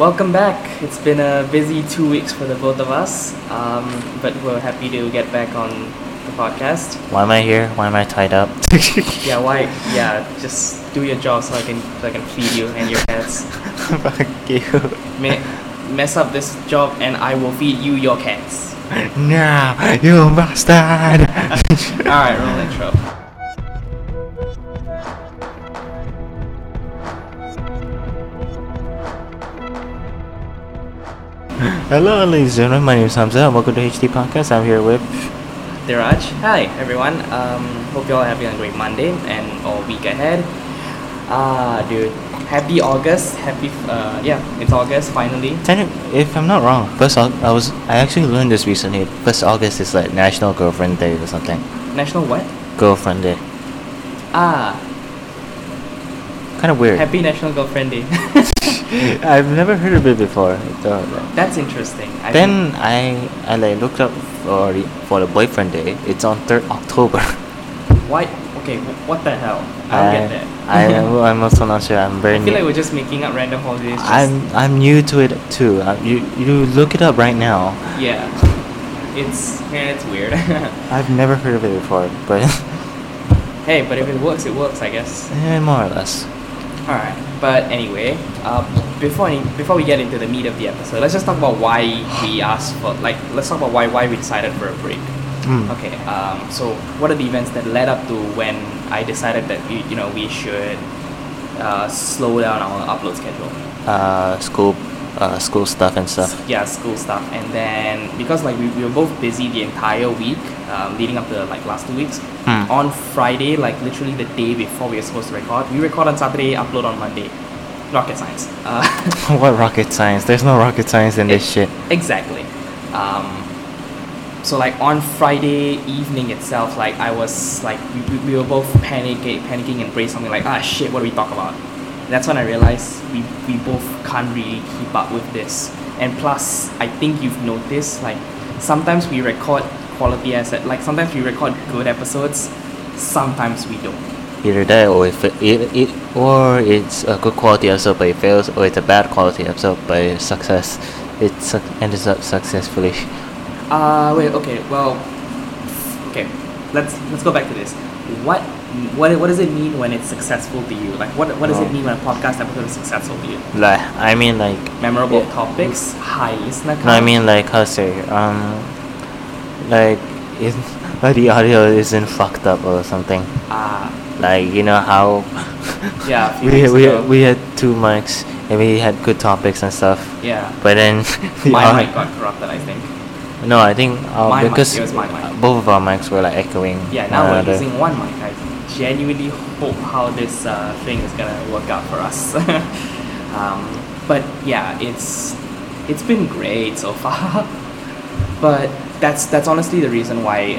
Welcome back. It's been a busy 2 weeks for the both of us, but we're happy to get back on the podcast. Why am I here? Why am I tied up? Yeah, why? Yeah, just do your job so I can feed you and your cats. Fuck you. Mess up this job and I will feed you your cats. No, you bastard. Alright, roll intro. Hello ladies and gentlemen, my name is Hamza and welcome to HD Podcast. I'm here with Dhiraj. Hi everyone, hope you all having a great Monday and all week ahead. Dude, happy August, it's August finally. If I'm not wrong, I actually learned this recently, 1st August is like National Girlfriend Day or something. National what? Girlfriend Day. Kind of weird. Happy National Girlfriend Day. I've never heard of it before. That's interesting. I looked up for the boyfriend day. It's on 3rd October. Why? Okay, what the hell? I don't get that. I'm also not sure. I'm very new. I feel like we're just making up random holidays. I'm new to it too. You look it up right now. Yeah. It's weird. I've never heard of it before, but. Hey, but if it works, it works, I guess. Yeah, more or less. Alright, but anyway, before we get into the meat of the episode, let's just talk about why we asked for, why we decided for a break. Okay, so what are the events that led up to when I decided that we should slow down our upload schedule? School stuff and stuff. Yeah, school stuff, and then because we were both busy the entire week, leading up to last 2 weeks. On Friday, literally the day before we were supposed to record, we record on Saturday, upload on Monday. Rocket science. What rocket science? There's no rocket science in this shit. Exactly. So on Friday evening itself, I was we were both panicking and brainstorming shit, what do we talk about? That's when I realized we both can't really keep up with this. And plus, I think you've noticed, sometimes we record quality asset. Sometimes we record good episodes, sometimes we don't. Either that or it's a good quality episode but it fails, or it's a bad quality episode but it's success. It ends up successfully. Let's go back to this. What does it mean when it's successful to you? What does it mean when a podcast episode is successful to you? Memorable topics, high listener count. No, how to say, the audio isn't fucked up or something. How yeah, we had two mics and we had good topics and stuff. Yeah. But then my mic got corrupted, I think. No, I think both of our mics were echoing. Yeah, now we're using one mic. I genuinely hope how this thing is gonna work out for us. But yeah, it's been great so far. But that's honestly the reason why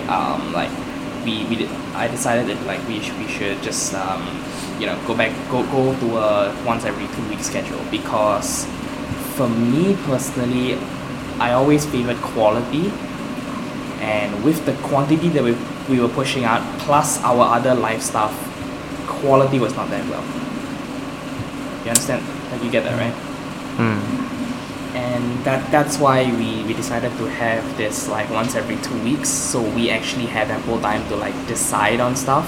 I decided that we should just go to a once every 2 week schedule, because for me personally, I always favored quality, and with the quantity that we were pushing out, plus our other live stuff, quality was not that well. You understand? You get that, right? And that's why we decided to have this once every 2 weeks, so we actually had ample time to decide on stuff.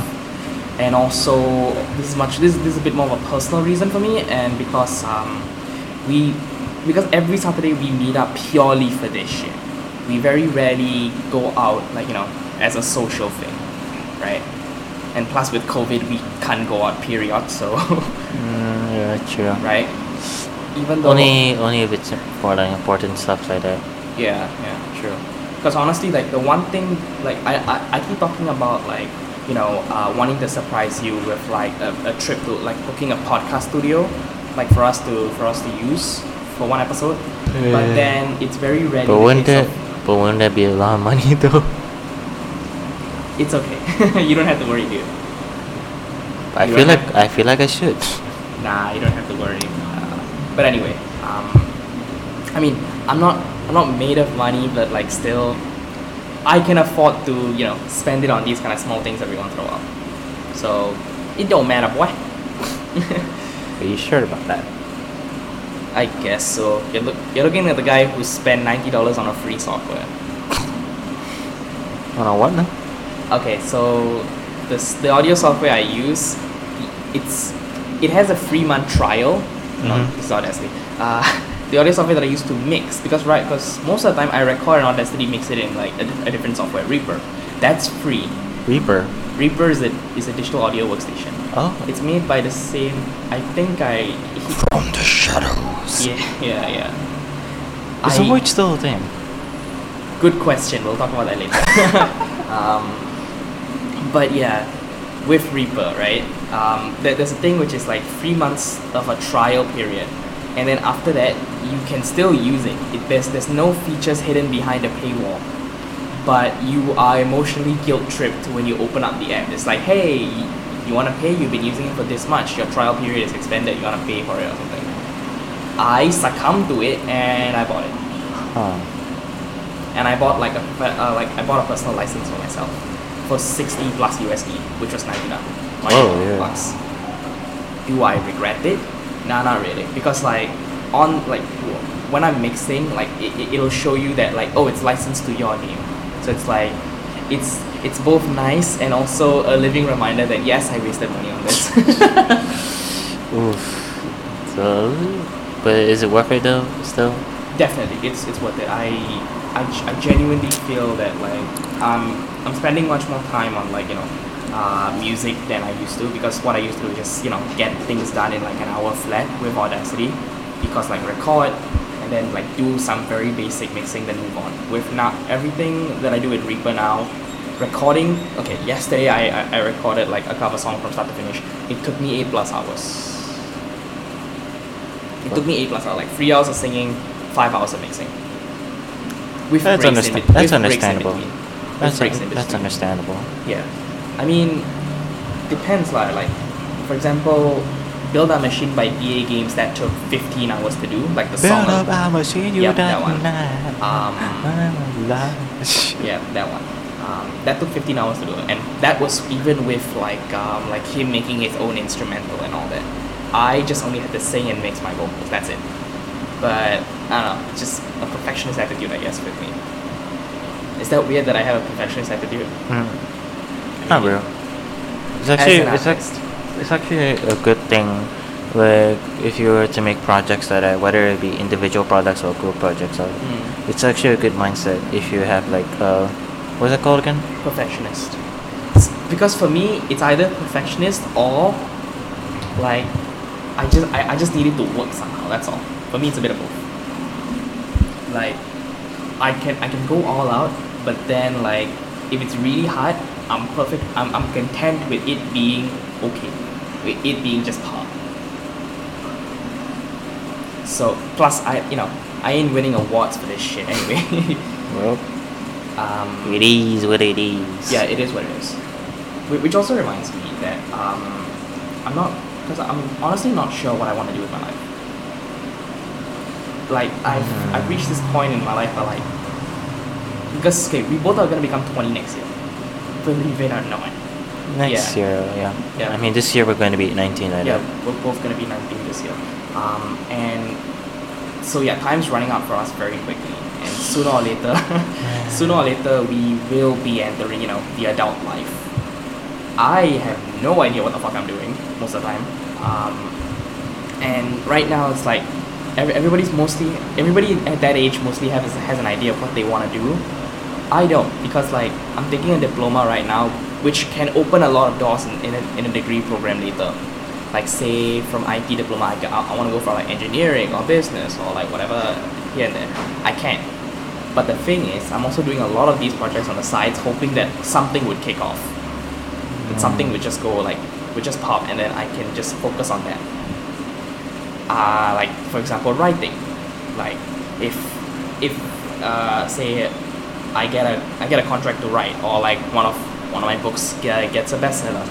And also, this is a bit more of a personal reason for me, and because because every Saturday we meet up purely for this shit. We very rarely go out, as a social thing, right? And plus with COVID, we can't go out, period, so... yeah, true. Right? Even though... Only if it's for, important stuff like that. Yeah, true. Because honestly, the one thing, I keep talking about, wanting to surprise you with, a trip to, booking a podcast studio, for us to use... for one episode, but then it's very rare. But wouldn't that be a lot of money though? It's okay. You don't have to worry, dude. I feel like I should. Nah, you don't have to worry. But anyway, I'm not made of money, but still, I can afford to spend it on these kind of small things every once in a while. So it don't matter, boy. Are you sure about that? I guess so. You're looking at the guy who spent $90 on a free software. On a what now? Okay, so the audio software I use, it has a free-month trial. Mm-hmm. No, it's not Audacity. The audio software that I use to mix, because most of the time I record in Audacity, mix it in like a different software, Reaper. That's free. Reaper? Reaper is a digital audio workstation. Oh. It's made by the same, From the shadows. Yeah. So which still a thing? Good question. We'll talk about that later. But yeah, with Reaper, right? There's a thing which is like 3 months of a trial period, and then after that, you can still use it. There's no features hidden behind a paywall, but you are emotionally guilt-tripped when you open up the app. It's like, hey, you want to pay? You've been using it for this much. Your trial period is expended. You want to pay for it or something. I succumbed to it and I bought it. And I bought a personal license for myself for $60 plus USD, which was $99 bucks. Do I regret it? Nah, not really. Because when I'm mixing, it'll show you that it's licensed to your name. So it's it's both nice and also a living reminder that yes, I wasted money on this. Oof. So, but is it worth it though? Still? Definitely, it's worth it. I genuinely feel that I'm spending much more time on music than I used to, because what I used to do is just get things done in an hour flat with Audacity, because record and then do some very basic mixing, then move on. With now everything that I do with Reaper now, recording. Okay, yesterday I recorded a cover song from start to finish. It took me 8+ hours. It took me 8+ hours, 3 hours of singing, 5 hours of mixing. That's understandable. That's understandable. Yeah. I mean, depends for example, Build Our Machine by EA Games, that took 15 hours to do, the song. Build Up Our Machine, that one. That one. That took 15 hours to do, and that was even with him making his own instrumental and all that. I just only had to sing and mix my vocals. That's it. But I don't know, it's just a perfectionist attitude, I guess, with me. Is that weird that I have a perfectionist attitude? Mm. Not real. It's actually a good thing. If you were to make projects that are, whether it be individual projects or group projects, it's actually a good mindset if you have what's it called again? Perfectionist. Because for me, it's either perfectionist or I just need it to work somehow. That's all. For me, it's a bit of both. I can go all out, but then if it's really hard, I'm perfect. I'm content with it being okay, with it being just par. So plus I ain't winning awards for this shit anyway. Well, it is what it is. Yeah, it is what it is. Which also reminds me that I'm honestly not sure what I want to do with my life. I've reached this point in my life where because we both are gonna become 20 next year. Believe it or not. Next year. I mean, this year we're gonna be 19. We're both gonna be 19 this year. And so yeah, time's running out for us very quickly. And sooner or later, we will be entering the adult life. I have no idea what the fuck I'm doing most of the time. And right now it's everybody at that age mostly has an idea of what they want to do. I don't, because I'm taking a diploma right now, which can open a lot of doors in a degree program later. Say from IT diploma, I want to go for engineering or business or whatever here and there. I can. But the thing is, I'm also doing a lot of these projects on the sides, hoping that something would kick off. That something would just go pop, and then I can just focus on that. For example, writing. If say I get a contract to write, or one of my books gets a bestseller,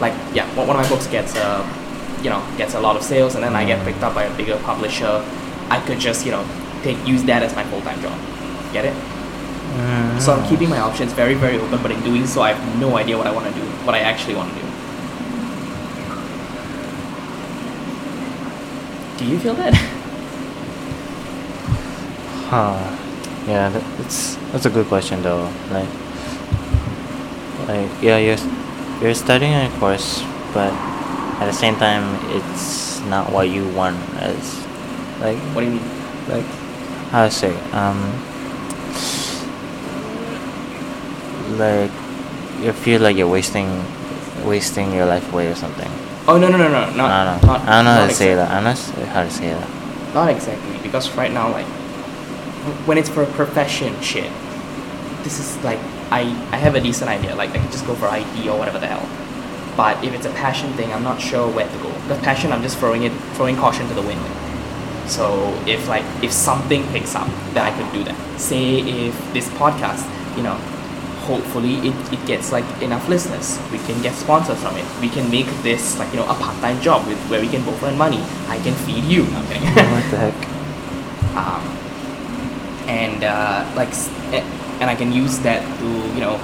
one of my books gets a lot of sales, and then I get picked up by a bigger publisher, I could just use that as my full-time job. Get it? So I'm keeping my options very, very open, but in doing so, I have no idea what I want to do, what I actually want to do. Do you feel that? Yeah, that's a good question though. Yeah, you're studying a course, but at the same time, it's not what you want. As like, What do you mean? Like, how to say? Like, you feel like you're wasting your life away or something. Oh no! I don't know how to say that. I don't know how to say that. Not exactly, because right now, like, when it's for profession shit, this is like I have a decent idea. Like, I can just go for IT or whatever the hell. But if it's a passion thing, I'm not sure where to go. Because passion, I'm just throwing caution to the wind. So if something picks up, then I could do that. Say if this podcast, hopefully it gets like enough listeners, we can get sponsors from it, we can make this a part-time job with where we can both earn money. I can feed you. Okay. What the heck? And I can use that to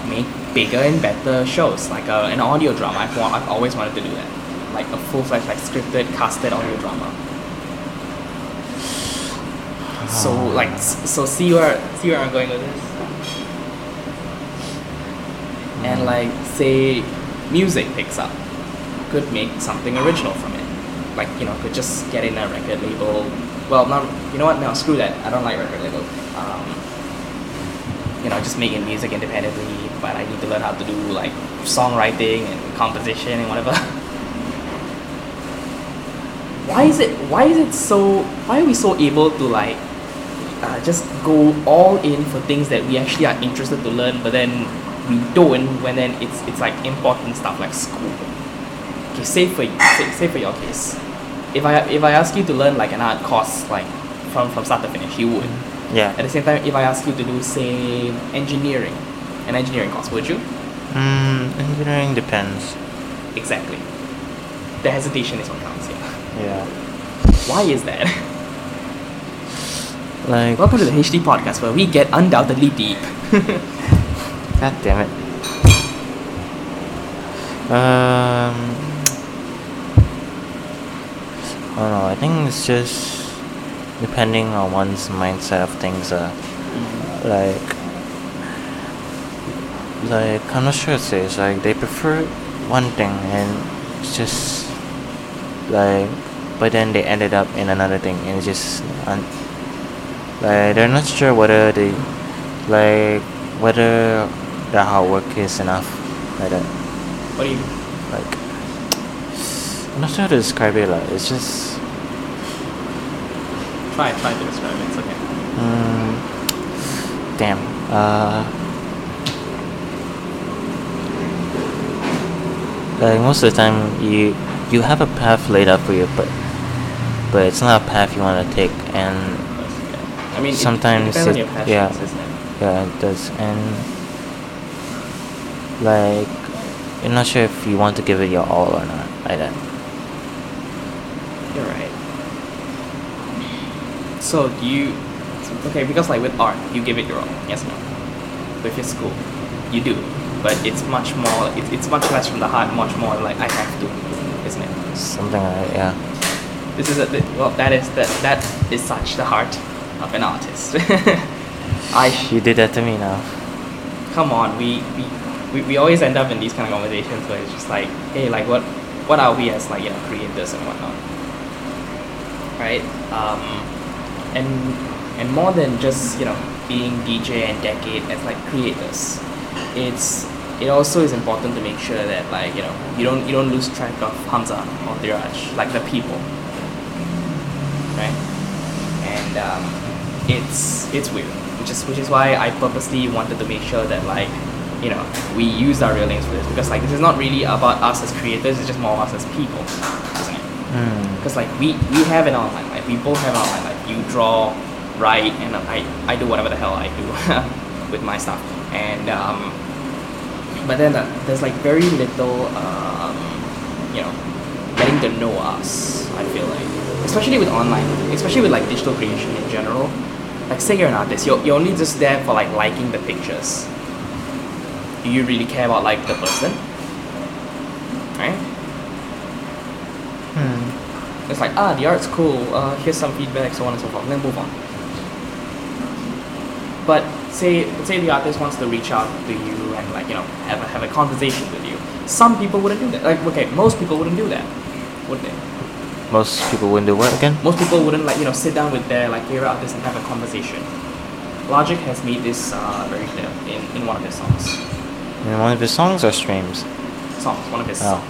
make bigger and better shows, like an audio drama. I've always wanted to do that, like a full-fledged scripted, casted audio drama. So see where I'm going with this. And say music picks up, could make something original from it. Could just get in a record label. Well, not, you know what? No, screw that. I don't like record labels. Just making music independently, but I need to learn how to do songwriting and composition and whatever. Why are we so able to just go all in for things that we actually are interested to learn, but then we don't when then it's important stuff like school. Okay, say for your case, if I ask you to learn an art course from start to finish, you would. Yeah. At the same time, if I ask you to do say an engineering course, would you? Engineering depends. Exactly. The hesitation is what counts here. Yeah. Why is that? Welcome to the HD Podcast, where we get undoubtedly deep. God damn it. I don't know, I think it's just depending on one's mindset of things. I'm not sure what to say. It's they prefer one thing and it's just but then they ended up in another thing, and it's just they're not sure whether they whether the hard work is enough, that. What do you mean? I'm not sure how to describe it. It's just try to describe it. It's okay. Damn. Most of the time, you have a path laid out for you, but it's not a path you want to take, and I mean, sometimes it depends on your passions, isn't it? Yeah, it does, and. You're not sure if you want to give it your all or not, that. You're right. So, okay, because with art, you give it your all, yes or no? With your school, you do. But it's much more, it's much less from the heart, much more I have to, isn't it? Something like that, yeah. That is such the heart of an artist. You did that to me now. Come on, we always end up in these kind of conversations where it's just hey, what are we as creators and whatnot, right? And more than just being DJ and decade as creators, it also is important to make sure that you don't lose track of Hamza or Dhiraj, the people, right? And it's weird, which is why I purposely wanted to make sure that we use our real names for this, because this is not really about us as creators, it's just more us as people, isn't it? Because we have an online life, we both have an online life. You draw, write, and I do whatever the hell I do with my stuff. And but then there's very little getting to know us, I feel like, especially with online, especially with digital creation in general. Say you're an artist, you're only just there for liking the pictures. Do you really care about the person? Right? It's the art's cool, here's some feedback, so on and so forth, and then move on. But say the artist wants to reach out to you and have a conversation with you. Some people wouldn't do that. Most people wouldn't do that, would they? Most people wouldn't do what again? Most people wouldn't sit down with their favorite artist and have a conversation. Logic has made this very clear in one of his songs. In one of his songs or streams? Songs, one of his songs.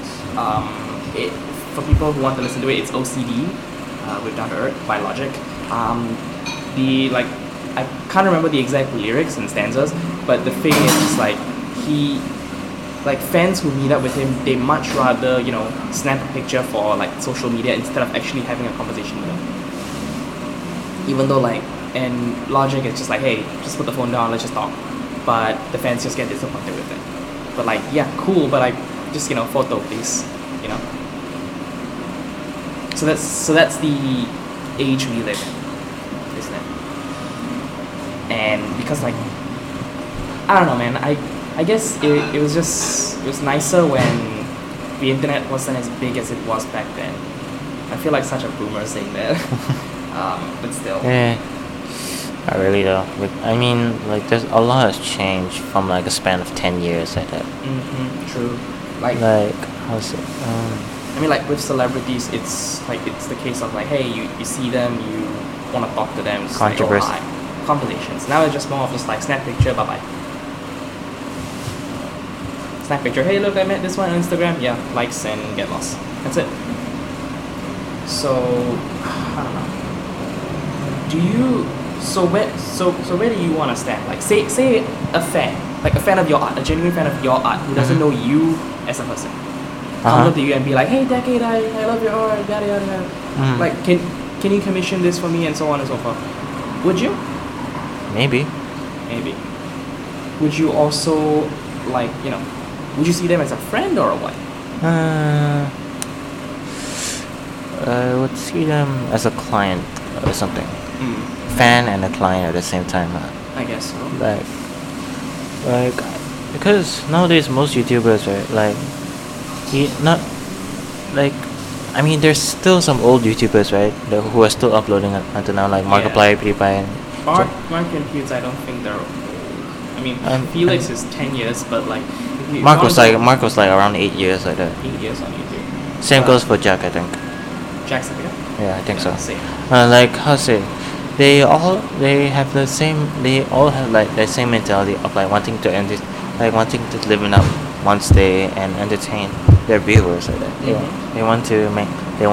For people who want to listen to it, it's OCD with Down to Earth by Logic. I can't remember the exact lyrics and stanzas, but the thing is, fans who meet up with him, they much rather, snap a picture for, social media instead of actually having a conversation with him. Even though, and Logic is just hey, just put the phone down, let's just talk. But the fans just get disappointed with it. But, cool, but just, photo, please, So that's the age we live in. And because I don't know, man, I guess it was nicer when the internet wasn't as big as it was back then. I feel like such a boomer saying that. But still. Yeah. Not really though. There's a lot has changed from a span of 10 years like that. Mm-hmm. True. How's it? With celebrities, it's the case of hey, you see them, you want to talk to them. It's controversy. Conversations. Now it's just more of snap picture, bye bye. Snap picture. Hey, look, I met this one on Instagram. Yeah, likes and get lost. That's it. So I don't know. So where do you want to stand? Say a fan, a fan of your art, a genuine fan of your art who doesn't know you as a person. Come up to you and be hey, Decade, I love your art. Yada yada yada. Mm. Can you commission this for me and so on and so forth? Would you? Maybe. Would you also, would you see them as a friend or a what? I would see them as a client or something. Mm. Fan and a client at the same time. I guess so. Because nowadays most YouTubers are, there's still some old YouTubers, right? Who are still uploading until now, Markiplier, PewDiePie, and Mark and Hughes, I don't think they're old. Felix is 10 years, but Mark was around 8 years like that. 8 years on YouTube. Same goes for Jack, I think. Jack's a bigger? Yeah, I think so. Same. How to say? They all have the same mentality of wanting to live it up once they and entertain their viewers like that. Mm-hmm. They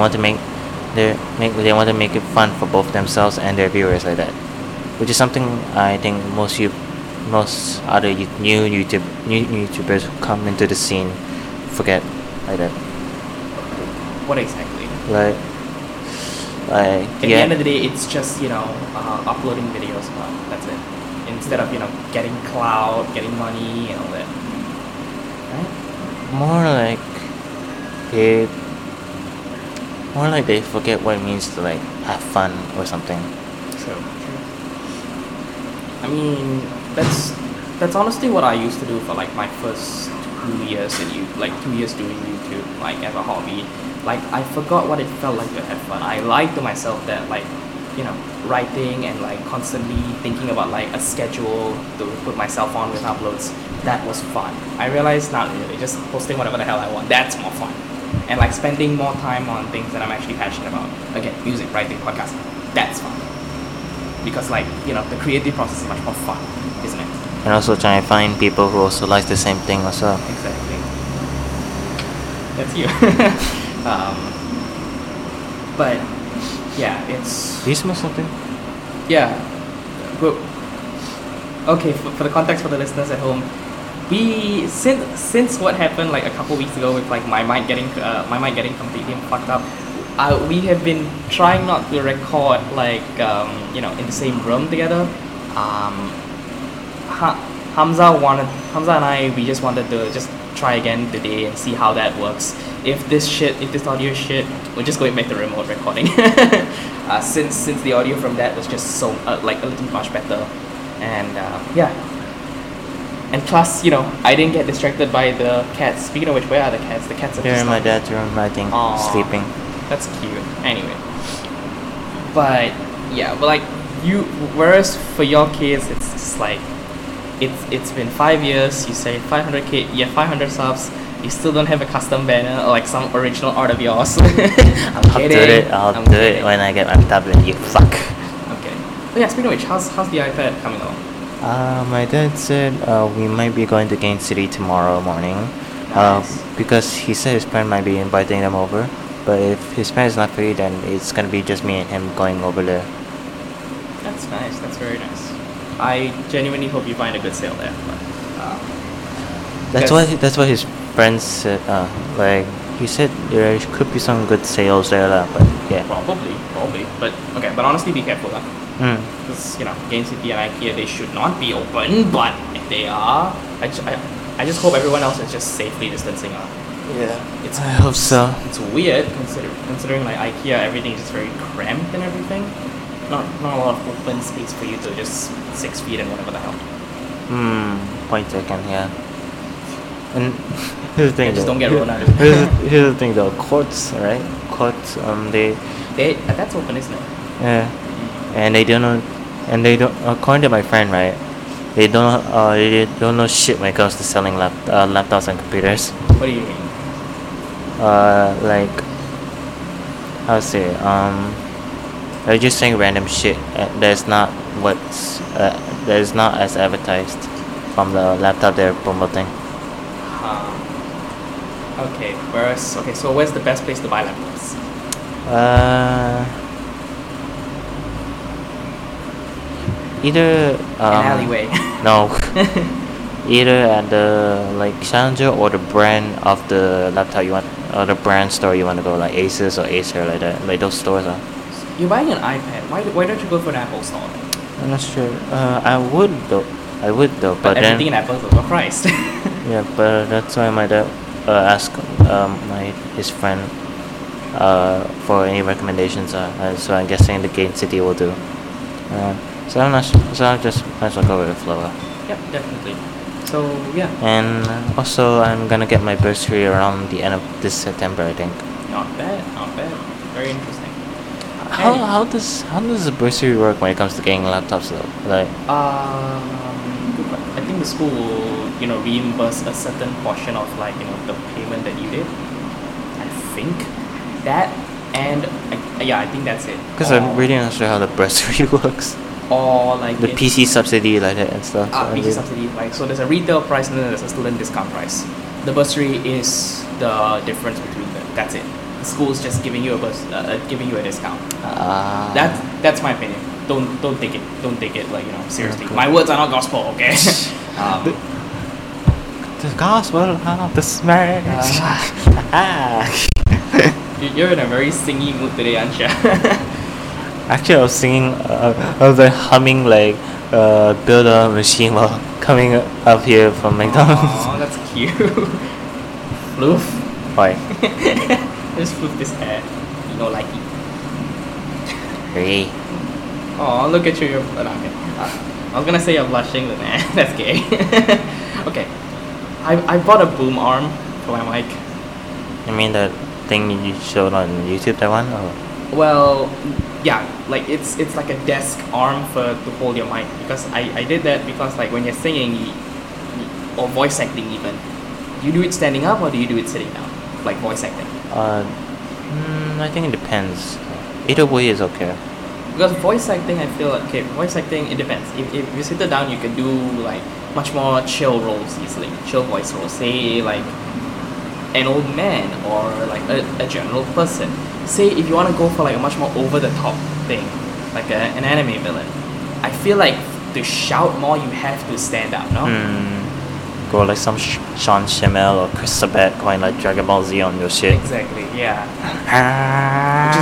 want to make it fun for both themselves and their viewers like that. Which is something I think most other new YouTubers who come into the scene forget like that. What exactly? At the end of the day, it's just uploading videos. But that's it. Instead of getting clout, getting money, and all that. Right? More like they forget what it means to have fun or something. True. That's honestly what I used to do for my first 2 years 2 years doing YouTube as a hobby. I forgot what it felt like to have fun. I lied to myself that writing and constantly thinking about a schedule to put myself on with uploads, that was fun. I realized not really, just posting whatever the hell I want, that's more fun. And spending more time on things that I'm actually passionate about. Again, music, writing, podcasting, that's fun. Because the creative process is much more fun, isn't it? And also trying to find people who also like the same thing also. Exactly. That's you. But yeah, it's. Do you smell something? Yeah. Well, okay. For the context for the listeners at home, we since what happened a couple weeks ago with my mind getting completely fucked up. We have been trying not to record in the same room together. Hamza and I just wanted to just try again today and see how that works. If this audio shit, we're just going back to remote recording. Since the audio from that was just so a little much better, and yeah. And plus, I didn't get distracted by the cats. Speaking of which, where are the cats? The cats are just in my dad's room, I think, sleeping. That's cute. Anyway. But yeah, you, whereas for your case, it's just like, it's been 5 years, you say 500k, yeah, 500 subs, you still don't have a custom banner or like some original art of yours. I'll do it when I get my tablet, you fuck. Okay. Oh yeah, speaking of which, how's the iPad coming along? My dad said we might be going to Gain City tomorrow morning. Nice. Because he said his friend might be inviting them over, but if his friend is not free, then it's gonna be just me and him going over there. That's nice. That's very nice. I genuinely hope you find a good sale there. But, that's what his friends said. Like he said, there could be some good sales there, but yeah. Probably. But honestly, be careful, because you know, Gain City and IKEA, they should not be open. But if they are, I just hope everyone else is just safely distancing up. Yeah, I hope so. It's weird considering like IKEA, everything is just very cramped and everything. Not a lot of open space for you to just 6 feet and whatever the hell. Point taken, yeah. And here's the thing. Just don't get run out. Here's the thing though. Courts, right? Courts. They that's open, isn't it? Yeah. And they don't know. And they don't. According to my friend, right? They don't know shit when it comes to selling laptops and computers. What do you mean? Like, how to say? They're just saying random shit that's not as advertised from the laptop they're promoting. Okay, so where's the best place to buy laptops? Either an alleyway. No. Either at the Challenger or the brand of the laptop you want, or the brand store you want to go, like Asus or Acer, like that. Like those stores are. You're buying an iPad. Why don't you go for an Apple store? I'm not sure. I would though. But everything in Apple is overpriced. Yeah, but that's why my dad asked his friend for any recommendations. So I'm guessing the Gain City will do. So I'm not. So I'll just might as well go with the flow. Yep, definitely. So yeah. And also, I'm gonna get my bursary around the end of this September, I think. Not bad. Very interesting. How does the bursary work when it comes to getting laptops though? Like I think the school will, reimburse a certain portion of the payment that you did. I think that I think that's it. Because I'm really not sure how the bursary works. Or the PC subsidy like that and stuff. PC subsidy, so there's a retail price and then there's a student discount price. The bursary is the difference between them. That's it. The school's just giving you a discount. That's my opinion. Don't take it seriously. Okay. My words are not gospel, okay? The gospel of the smash. You're in a very singing mood today, aren't you? Actually, I was singing. I was humming Build a Machine while coming up here from McDonald's. Oh, that's cute. Floof. Why? Just flip this hair, likey. Hey. Oh, look at you. I was gonna say you're blushing, but nah, that's gay. Okay, I bought a boom arm for my mic. You mean that thing you showed on YouTube, that one? Or? Well, yeah, it's like a desk arm to hold your mic, because I did that because when you're singing or voice acting even, you do it standing up or do you do it sitting down, like voice acting? I think it depends. Either way is okay. Because voice acting, I feel it depends. If you sit it down, you can do much more chill roles easily, chill voice roles. Say an old man or a general person. Say if you want to go for a much more over the top thing, an anime villain. I feel to shout more, you have to stand up. No. Go some Sean Schimmel or Chris Sabat going Dragon Ball Z on your shit. Exactly, yeah. Which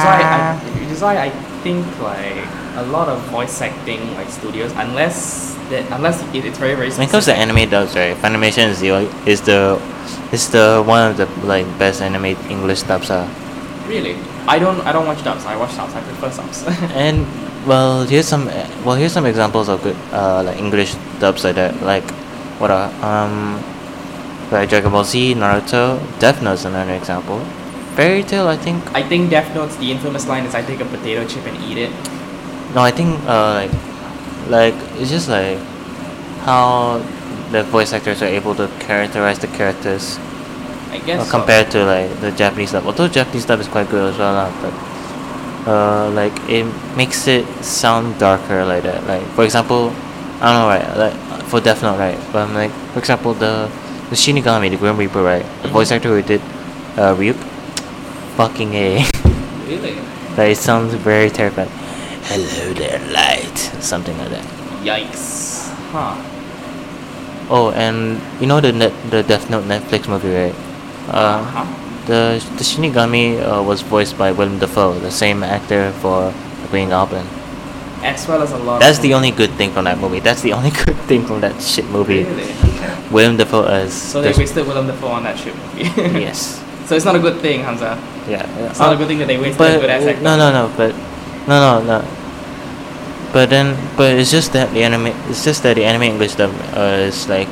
is why I think a lot of voice acting studios, unless it's very very specific. When it comes to anime dubs, right? Funimation is the one of the best anime English dubs are. Really? I don't watch dubs. I watch subs. I prefer subs. And here's some examples of good English dubs like that. What are Dragon Ball Z, Naruto, Death Note's another example. Fairy Tail, I think. I think Death Note's the infamous line is, "I take a potato chip and eat it." No, I think like it's just like how the voice actors are able to characterize the characters. I guess compared to like the Japanese dub, although Japanese dub is quite good as well, but like it makes it sound darker like that. Like for example, I don't know, right? Like for Death Note, right? But like for example, the Shinigami, the Grim Reaper, right? The voice actor who did Ryuk, fucking A. Really? Like it sounds very terrifying. Hello there, light, something like that. Yikes! Huh. Oh, and you know the Death Note Netflix movie, right? The Shinigami was voiced by Willem Dafoe, the same actor for the Green Goblin. As well as a lot. That's the only good thing from that movie. That's the only good thing from that shit movie. Really? Willem Dafoe as. So they wasted Willem Dafoe on that shit movie. Yes. So it's not a good thing, Hamza. Yeah. It's not a good thing that they wasted a good ass actor. No. But it's just that the anime English dub is like,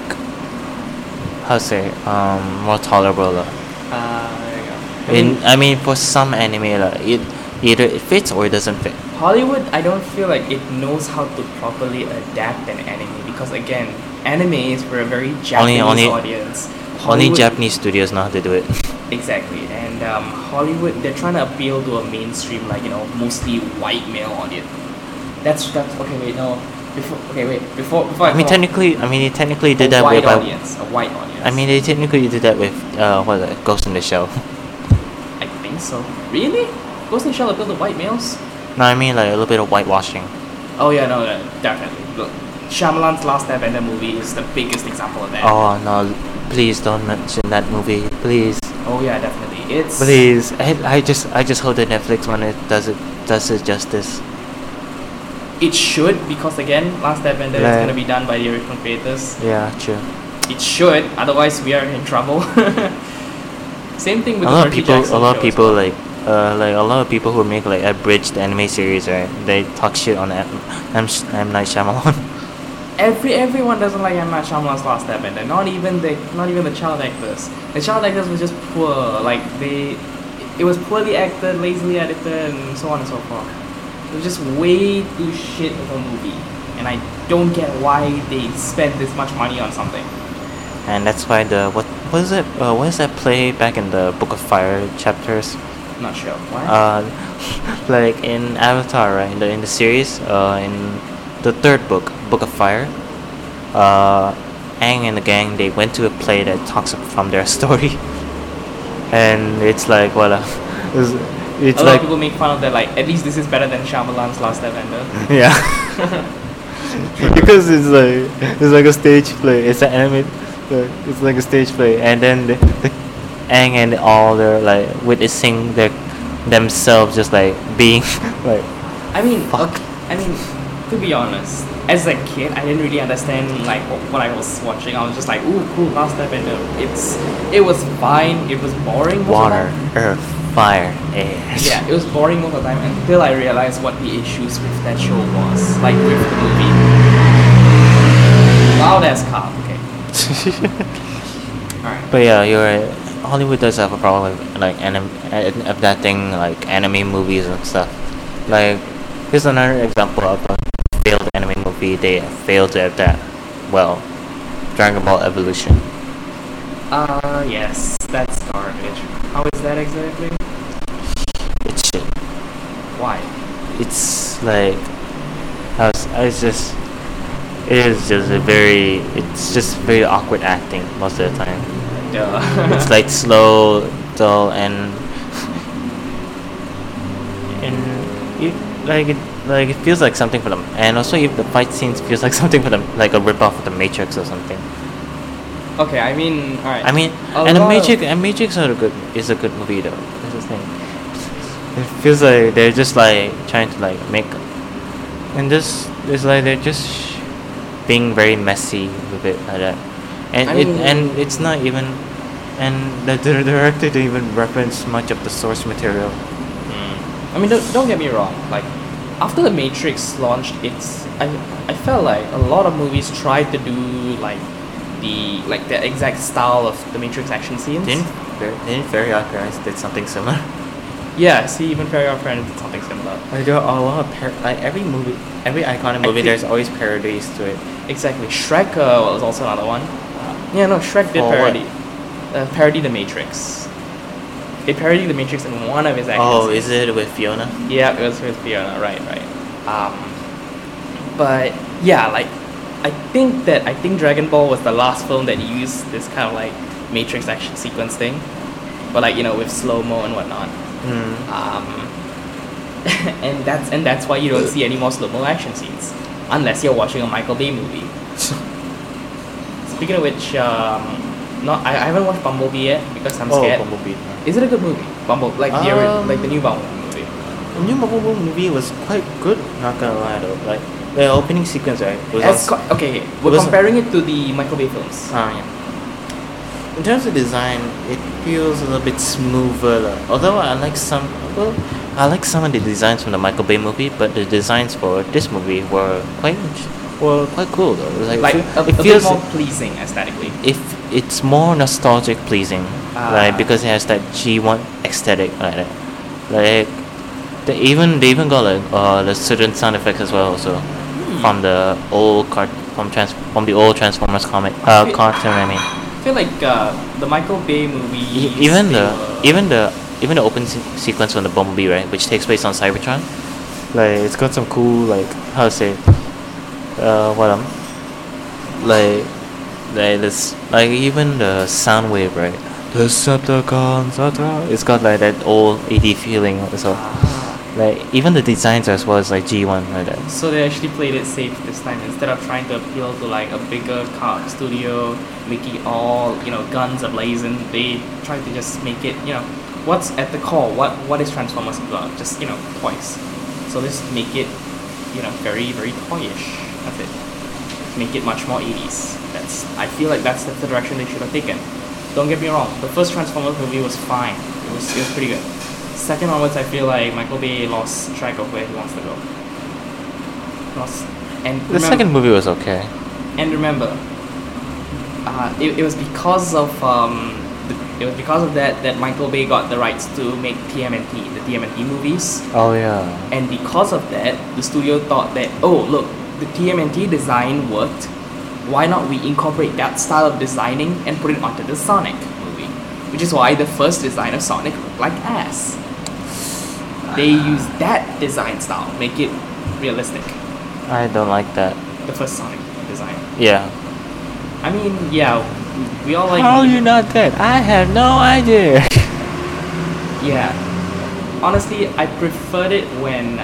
how to say, more tolerable lah. There you go. I mean, for some anime lah, it either it fits or it doesn't fit. Hollywood, I don't feel like it knows how to properly adapt an anime because again, anime is for a very Japanese audience. Hollywood, only Japanese studios know how to do it. Exactly, and Hollywood, they're trying to appeal to a mainstream, like, you know, mostly white male audience. Technically did that with a white audience. I mean, they technically did that with Ghost in the Shell. I think so. Really? Ghost in the Shell appealed to white males? No, I mean like a little bit of whitewashing. Oh yeah, no, definitely. Look, Shyamalan's Last Airbender movie is the biggest example of that. Oh no, please don't mention that movie, please. Oh yeah, definitely. It's. Please, I just hope that Netflix when it does it justice. It should, because again, Last Airbender is going to be done by the original creators. Yeah, true. It should, otherwise we are in trouble. Same thing with a lot of people who make like abridged anime series, right? They talk shit on M. Night Shyamalan. Everyone doesn't like M. Night Shyamalan's Last Airbender. Not even the child actors. The child actors were just poor. Like it was poorly acted, lazily edited, and so on and so forth. It was just way too shit of a movie, and I don't get why they spent this much money on something. And that's why what is that play back in the Book of Fire chapters? Not sure. What? Like in Avatar, right? In the series, in the third book, Book of Fire, Aang and the gang, they went to a play that talks from their story, and it's like a lot of people make fun of that, like, at least this is better than Shyamalan's Last Airbender. Yeah. Because it's like a stage play. It's an anime. It's like a stage play, and then the Aang and all their like witnessing themselves just like being like. I mean, fuck. To be honest, as a kid, I didn't really understand like what I was watching. I was just like, ooh, cool, Last Airbender. It was fine. It was boring. Water, earth. Fire, yes. Yeah, it was boring most of the time until I realized what the issues with that show was, like with the movie. Loud as cop, okay. Alright. But yeah, you're right. Hollywood does have a problem with like adapting like anime movies and stuff. Like, here's another example of a failed anime movie they failed to adapt. Well, Dragon Ball Evolution. Yes, that's garbage. How is that exactly? It's shit. Why? It's like, it's just very awkward acting most of the time. Duh. It's like slow, dull, and it feels like something for them. And also, if the fight scenes feels like something for them, like a ripoff of The Matrix or something. Okay, I mean, alright. I mean, Matrix is a good movie though. That's the thing. It feels like they're just like trying to like make, and just it's like they're just being very messy with it like that, and it's not even, and the director didn't even reference much of the source material. I mean, don't get me wrong. Like after The Matrix launched, I felt like a lot of movies tried to do like. The exact style of The Matrix action scenes. Didn't Fairy Arc Rise did something similar? Yeah, see, even Perry Our Friend did something similar. Like, there are a lot of every iconic movie, there's always parodies to it. Exactly. Shrek was also another one. Yeah, no, Shrek did parody. Parody The Matrix. It parodied The Matrix in one of his actions. Oh, is it with Fiona? Yeah, it was with Fiona, right. But yeah, like, I think Dragon Ball was the last film that used this kind of like Matrix action sequence thing, but like, you know, with slow-mo and whatnot. Mm. And that's why you don't see any more slow-mo action scenes, unless you're watching a Michael Bay movie. Speaking of which, I haven't watched Bumblebee yet because I'm scared. Oh, Bumblebee. Is it a good movie? Bumblebee, the new Bumblebee movie. The new Bumblebee movie was quite good. Not gonna lie though, like the opening sequence, right? We're comparing it to the Michael Bay films. Yeah. In terms of design, it feels a little bit smoother. Though. Although I like some of the designs from the Michael Bay movie, but the designs for this movie were quite cool though. It feels bit more pleasing aesthetically. If it's more nostalgic pleasing, right? Because it has that G1 aesthetic, right? Like they even got like the certain sound effects as well, also from the old old Transformers comic cartoon. I feel like the Michael Bay movie. Even the open sequence from the Bumblebee, right, which takes place on Cybertron. Like, it's got some cool, like, how to say, even the sound wave, right? The Decepticons, it's got like that old 80s feeling also. Like, even the designs as well as like G1 like that. So they actually played it safe this time instead of trying to appeal to like a bigger car studio, making all, you know, guns ablazing. They tried to just make it, you know, what's at the core? What is Transformers about? Just, you know, toys. So let's make it, you know, very, very toyish. That's it. Make it much more 80s. I feel like that's the direction they should have taken. Don't get me wrong, the first Transformers movie was fine. It was pretty good. Second onwards, I feel like Michael Bay lost track of where he wants to go. The second movie was okay. And remember, it was because of that Michael Bay got the rights to make TMNT, the TMNT movies. Oh yeah. And because of that, the studio thought that, oh look, the TMNT design worked, why not we incorporate that style of designing and put it onto the Sonic movie? Which is why the first design of Sonic looked like ass. They used that design style, make it realistic. I don't like that. The first Sonic design. Yeah. I mean, yeah, we all like... How are you not dead? I have no idea. Yeah. Honestly, I preferred it when...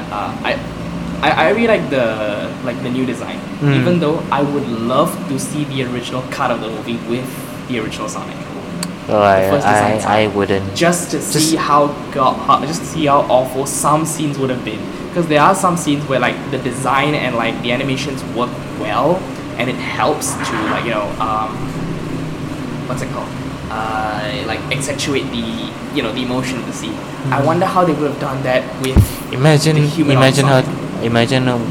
I really like the new design. Mm. Even though I would love to see the original cut of the movie with the original Sonic. I wouldn't. Just to see how awful some scenes would have been. Because there are some scenes where like the design and like the animations work well, and it helps to, like, you know, what's it called? Like, accentuate the, you know, the emotion of the scene. Mm. I wonder how they would have done that with Imagine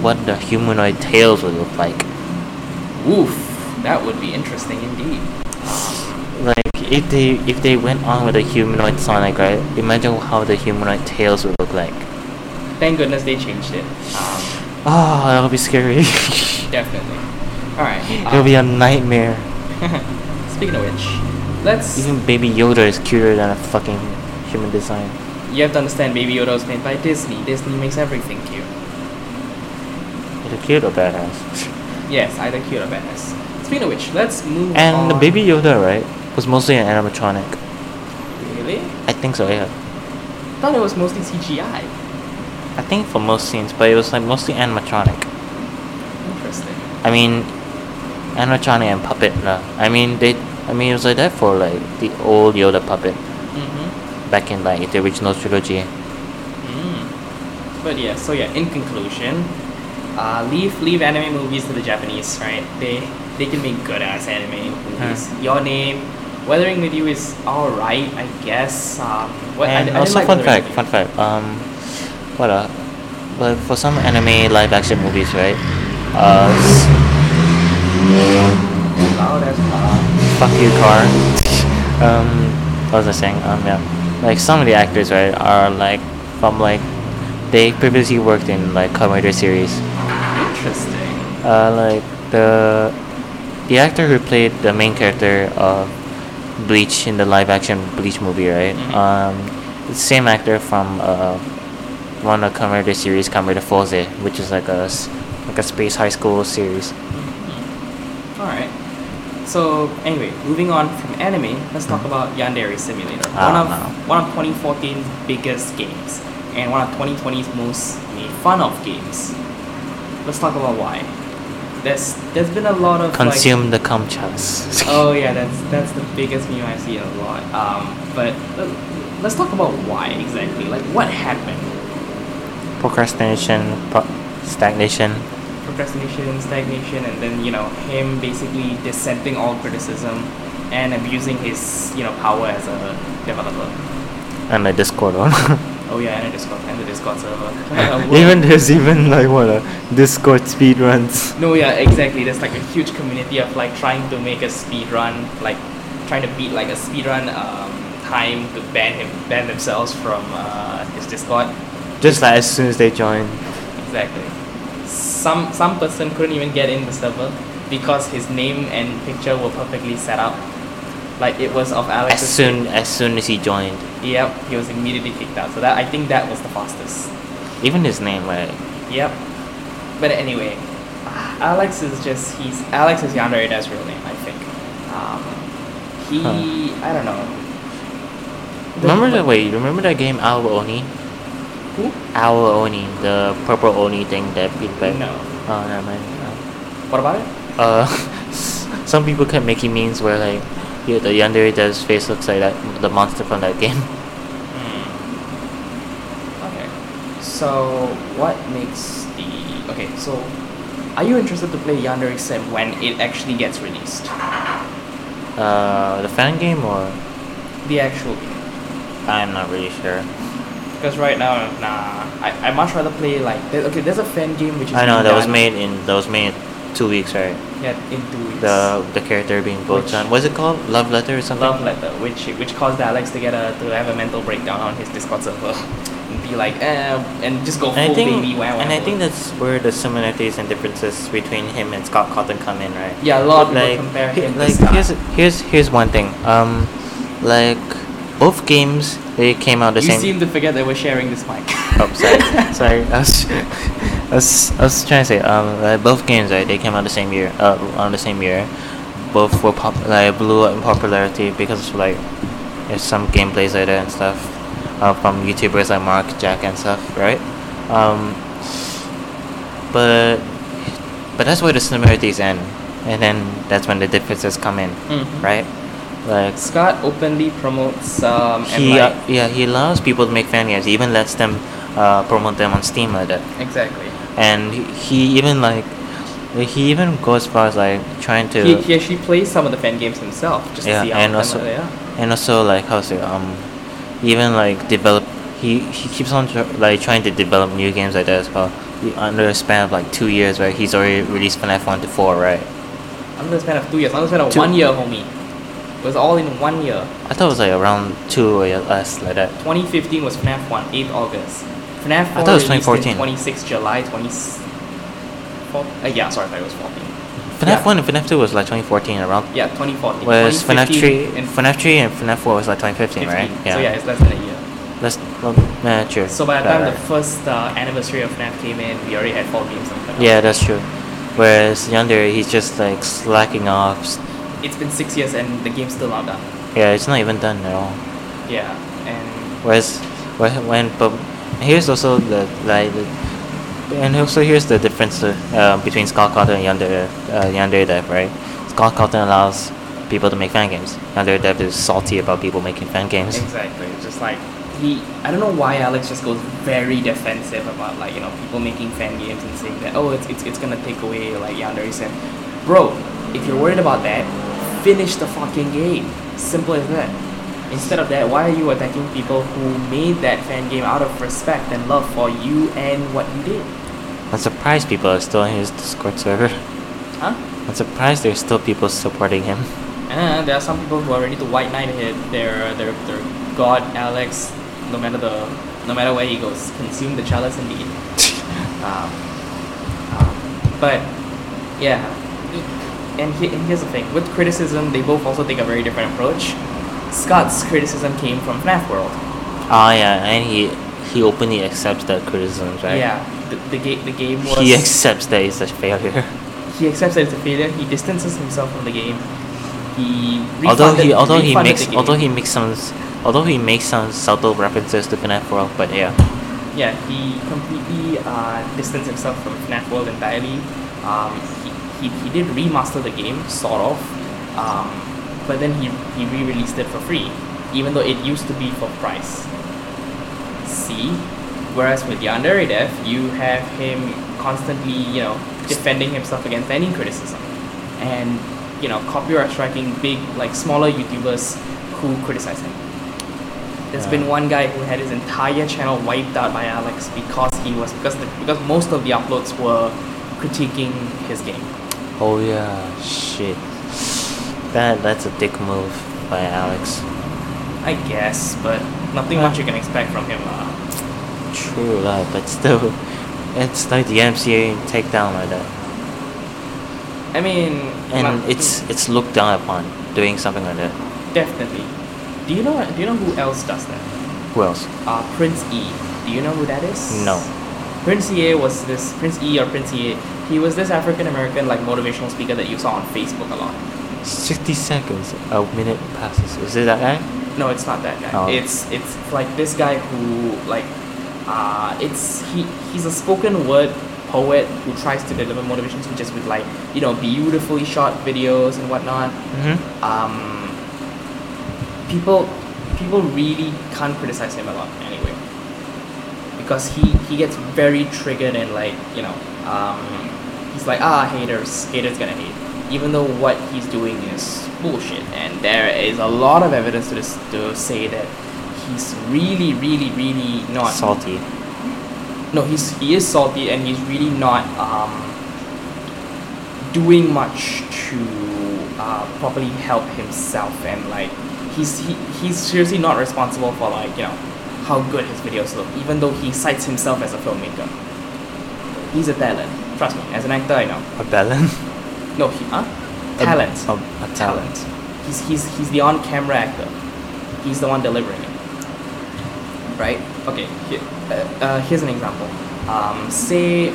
what the humanoid tails would look like. Oof, that would be interesting indeed. Like, if they went on with the humanoid Sonic, right? Imagine how the humanoid tails would look like. Thank goodness they changed it. That'll be scary. Definitely. Alright. It'll be a nightmare. Speaking of which, even Baby Yoda is cuter than a fucking human design. You have to understand, Baby Yoda was made by Disney. Disney makes everything cute. Either cute or badass. Yes, either cute or badass. Speaking of which, let's move on. The Baby Yoda, right, was mostly an animatronic. Really? I think so, yeah. I thought it was mostly CGI. I think for most scenes, but it was like mostly animatronic. Interesting. I mean, animatronic and puppet, no. I mean, it was like that for like the old Yoda puppet. Back in like the original trilogy. But yeah, so yeah, in conclusion, leave anime movies to the Japanese, right? They can make good ass anime movies. Your Name, Weathering With You is alright, I guess. Fun fact. But for some anime live action movies, right? Fuck you, car. What was I saying? Yeah. like some of the actors, right, are like from like they previously worked in like comedy series. Interesting. Like the actor who played the main character of Bleach in the live action Bleach movie, right? The same actor from one of the comedy series, Comedy Forze, which is like a space high school series. All right. So anyway, moving on from anime, let's talk about Yandere Simulator, one of 2014's biggest games and one of 2020's most made fun of games. Let's talk about why. There's been a lot of consume the cum chance. Oh yeah, that's the biggest meme I see a lot. But let's talk about why exactly. Like what happened? Procrastination, stagnation, and then, you know, him basically dissenting all criticism and abusing his, you know, power as a developer. And a Discord on. Oh yeah, and a Discord server. Even there's even like what Discord speedruns. No, yeah, exactly. There's like a huge community of like trying to make a speedrun, like trying to beat like a speedrun time to ban themselves from his Discord. Just like as soon as they join. Exactly. Some person couldn't even get in the server because his name and picture were perfectly set up. Like it was of Alex. As soon as he joined. Yep, he was immediately kicked out. So that I think that was the fastest. Even his name, right? Yep. But anyway, Alex is Yandere, that's real name, I think. I don't know. Remember that game Owl Oni? Who? Owl Oni, the purple Oni thing that feedback. No. Oh, never mind. What about it? Some people kept making memes where like, yeah, the Yandere dev's face looks like that, the monster from that game. Okay. So, what makes the... Okay, so, are you interested to play Yandere Sim when it actually gets released? The fan game or? The actual game. I'm not really sure. Because right now, nah, I much rather play like there's a fan game which is I know that was made 2 weeks, right? Yeah, in 2 weeks. The character being voted on. What's it called? Love Letter or something? Love Letter, which caused Alex to have a mental breakdown on his Discord server and be like, and just go full baby wow. And I think that's where the similarities and differences between him and Scott Cawthon come in, right? Yeah, a lot of people compare him to Scott. Here's one thing. Both games, they came out the same... You seem to forget that we're sharing this mic. Oh, sorry. I was trying to say, both games, right, they came out the same year. Both were blew up in popularity because of, like, there's some gameplays like that and stuff from YouTubers like Mark, Jack, and stuff, right? But that's where the similarities end. And then that's when the differences come in, right? Like Scott openly promotes he allows people to make fan games. He even lets them promote them on Steam like that. Exactly. And he even goes far as like trying to he actually plays some of the fan games himself just to see how fun they are. And also like how say even like develop he keeps on trying to develop new games like that as well. Under a span of like 2 years, right? He's already released FNAF 1 to 4, right? Under a span of 2 years, under a span of 1 year, homie. It was all in 1 year. I thought it was like around 2 or less like that. 2015 was FNAF 1, 8th August. FNAF 4 I thought it was 2014. 26th July, 24... I thought it was 14. FNAF 1 and FNAF 2 was like 2014 around... Yeah, 2014. Whereas FNAF 3 and FNAF 4 was like 2015, right? Yeah. So yeah, it's less than a year. True. So by the time the first anniversary of FNAF came in, we already had 4 games. Yeah, that's true. Whereas Yandere, he's just like slacking off... It's been 6 years and the game's still not done. Yeah, it's not even done at all. Yeah, and here's the difference between Scott Cawthon and Yandere Dev, right? Scott Cawthon allows people to make fan games. Yandere Dev is salty about people making fan games. Exactly. Just like I don't know why Alex just goes very defensive about like, you know, people making fan games and saying that it's gonna take away like Yandere Sim. Bro, if you're worried about that, finish the fucking game. Simple as that. Instead of that, why are you attacking people who made that fan game out of respect and love for you and what you did? I'm surprised people are still on his Discord server. Huh? I'm surprised there's still people supporting him. There are some people who are ready to white knight their God, Alex, no matter where he goes, consume the chalice and be but yeah, and here's the thing with criticism, they both also take a very different approach. Scott's criticism came from FNAF World. Ah, yeah, and he openly accepts that criticism, right? Yeah, the game was... He accepts that it's a failure. He accepts that it's a failure. He distances himself from the game. Although he makes some subtle references to FNAF World, but yeah. Yeah, he completely distanced himself from FNAF World entirely. He did remaster the game, sort of, but then he re-released it for free, even though it used to be for price. See? Whereas with Yandere Dev, you have him constantly, defending himself against any criticism. And, copyright striking big, smaller YouTubers who criticize him. There's been one guy who had his entire channel wiped out by Alex because most of the uploads were critiquing his game. Oh yeah, shit. That's a dick move by Alex. I guess, but nothing much you can expect from him. True, but still, it's like the MCA takedown like that. I mean, and it's looked down upon doing something like that. Definitely. Do you know who else does that? Who else? Prince E. Do you know who that is? No. Prince E. He was this African American motivational speaker that you saw on Facebook a lot. 60 seconds, a minute passes. Is it that guy? No, it's not that guy. Oh. It's this guy who he's a spoken word poet who tries to deliver motivational speeches with beautifully shot videos and whatnot. Mm-hmm. People really can't criticize him a lot anyway because he gets very triggered and he's haters gonna hate. Even though what he's doing is bullshit, and there is a lot of evidence to say that he's really, really, really not salty. No, he is salty, and he's really not doing much to properly help himself, and he's seriously not responsible for how good his videos look, even though he cites himself as a filmmaker. He's a talent. Trust me, as an actor, I know. A talent. No, talent. A talent. He's the on-camera actor. He's the one delivering it. Right? Okay. Here's an example. Say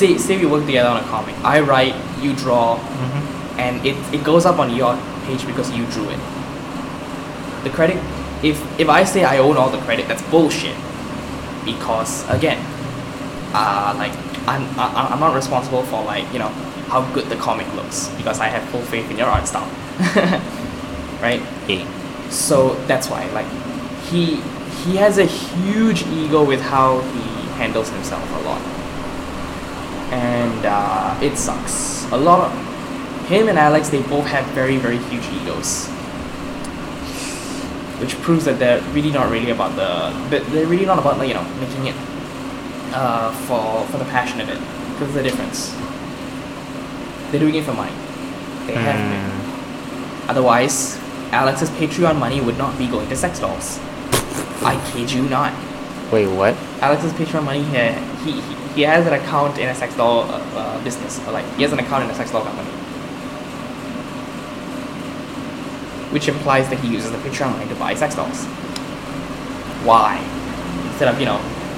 we work together on a comic. I write, you draw, mm-hmm. and it goes up on your page because you drew it. The credit. If I say I own all the credit, that's bullshit. Because again, I'm not responsible for how good the comic looks, because I have full faith in your art style. Right? Yeah. So that's why he has a huge ego with how he handles himself a lot, and it sucks a lot. Him and Alex, they both have very, very huge egos, which proves that they're really not about making it for the passion of it, because the difference. They're doing it for money. They have been. Otherwise, Alex's Patreon money would not be going to sex dolls. I kid you not. Wait, what? Alex's Patreon money, he has an account in a sex doll business. He has an account in a sex doll company, which implies that he uses the Patreon money to buy sex dolls. Why? Instead of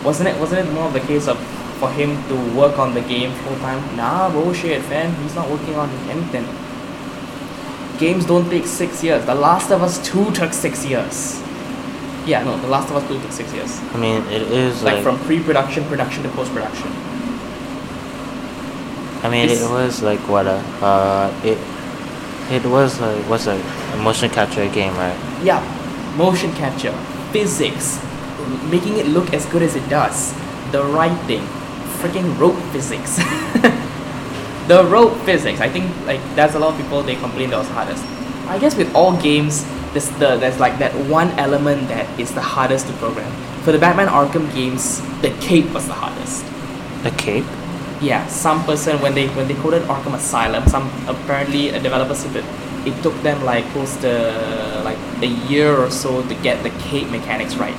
wasn't it more of the case of, for him to work on the game full time? Nah, bullshit, fam. He's not working on anything. Games don't take 6 years. The Last of Us 2 took 6 years. Yeah, no, The Last of Us 2 took 6 years. I mean, it is from pre-production, production to post-production. I mean, it was a motion capture game, right? Yeah, motion capture, physics, making it look as good as it does. The writing, freaking rope physics. The rope physics. I think that's a lot of people, they complain that was hardest. I guess with all games, there's that one element that is the hardest to program. For the Batman Arkham games, the cape was the hardest. The cape? Yeah. Some person, when they coded Arkham Asylum, apparently a developer said that it took them close to a year or so to get the cake mechanics right.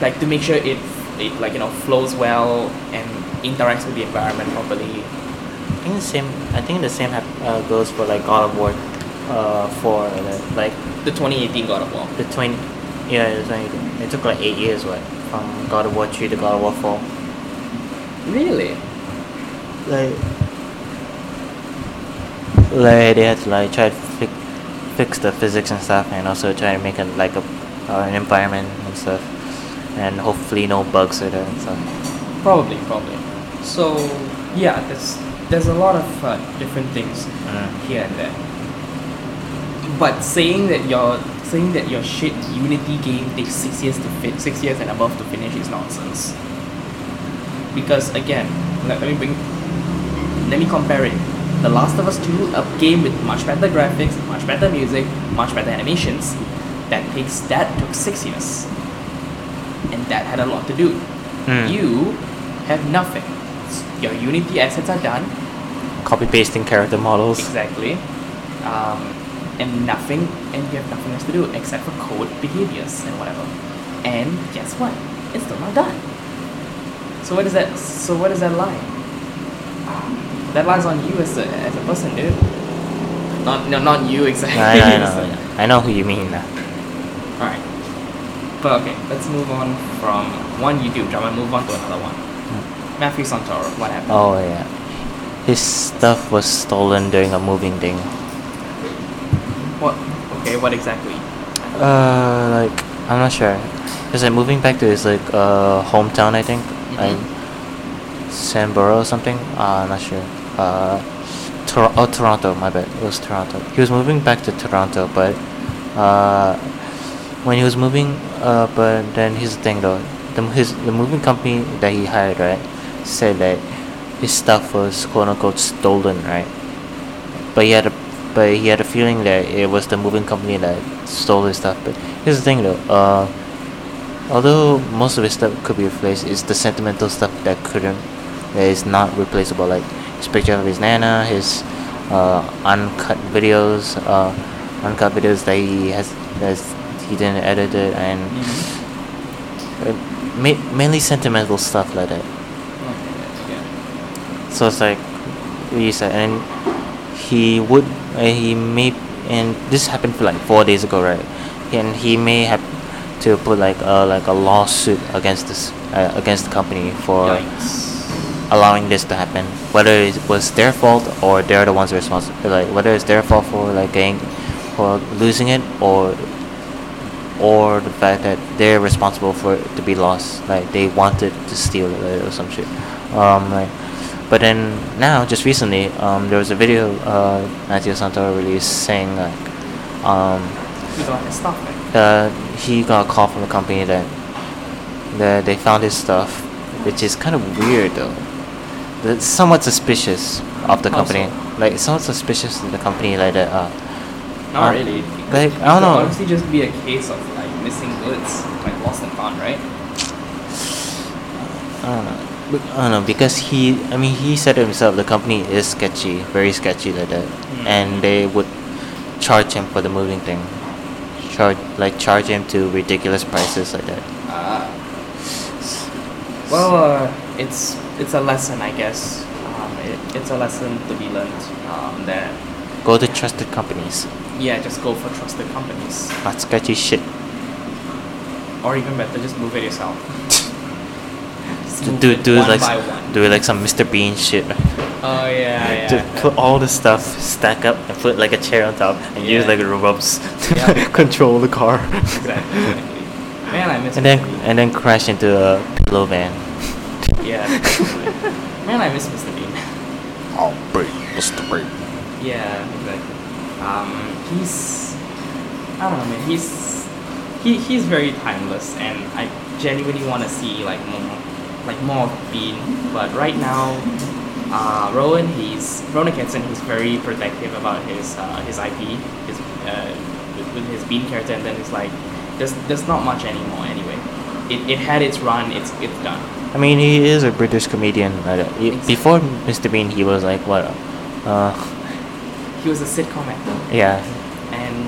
Like, to make sure it like, you know, flows well and interacts with the environment properly. I think the same goes for like God of War, for like the 2018 God of War. The 2018. It took like 8 years, what, from God of War 3 to God of War 4. Really? Like they had to like try to fix the physics and stuff, and also try to make it like an environment and stuff, and hopefully no bugs with it and stuff. Probably. So yeah, there's a lot of different things here and there. But saying that your shit Unity game takes 6 years and above to finish is nonsense. Because again, let me compare it. The Last of Us 2, a game with much better graphics, much better music, much better animations, that took 6 years, and that had a lot to do. You have nothing. Your Unity assets are done. Copy-pasting character models. Exactly. And you have nothing else to do except for code behaviors and whatever. And guess what? It's still not done. So where does that lie? That lies on you as a person, dude. Not you exactly. I know who you mean now. Alright. But okay, let's move on from one YouTube drama and move on to another one. Matthew Santoro, what happened? Oh yeah. His stuff was stolen during a moving thing. What? Okay, what exactly? Like, I'm not sure. He's like moving back to his like hometown, I think. Like Samboro or something. I'm not sure. Toronto, my bad. It was Toronto. He was moving back to Toronto, but when he was moving, but then here's the thing though. The moving company that he hired, right, said that his stuff was quote unquote stolen, right? But he had a feeling that it was the moving company that stole his stuff. But here's the thing though, although most of his stuff could be replaced, it's the sentimental stuff that is not replaceable, like his picture of his nana, his uncut videos that he has, he didn't edit it, and mainly sentimental stuff like that. Okay. So it's like he said, and and this happened for like 4 days ago, right? And he may have to put like a lawsuit against the company for allowing this to happen. Whether it was their fault or they're the ones responsible, like whether it's their fault for like getting for losing it, or the fact that they're responsible for it to be lost, like they wanted to steal it or some shit. But then now, just recently, there was a video Matthew Santoro released saying like, he got his stuff back. He got a call from the company that they found his stuff, which is kind of weird though. That's somewhat suspicious of the company. Also. Like, somewhat suspicious of the company like that. Not really. Like, I don't know. It could honestly just be a case of like missing goods, like lost and found, right? I don't know because he said it himself, the company is sketchy, very sketchy like that, and they would charge him for the moving thing, charge him to ridiculous prices like that. It's a lesson, I guess. It's a lesson to be learned. That. Go to trusted companies. Yeah, just go for trusted companies. Not sketchy shit. Or even better, just move it yourself. Do it like some Mr. Bean shit. Oh yeah. Just put all the stuff, stack up, and put like a chair on top, and use like robots to control the car. Exactly. Man, I miss. And then crash into a pillow van. Yeah. Man, I miss Mr. Bean. I'll be Mr. Bean. Yeah, exactly. I don't know, man. He's very timeless, and I genuinely want to see like more of Bean. But right now, Ronan Keaton, he's very protective about his IP, with his Bean character, and then it's like there's not much anymore anyway. It had its run. It's done. I mean, he is a British comedian. Before Mr. Bean, he was like what? He was a sitcom actor. Yeah. And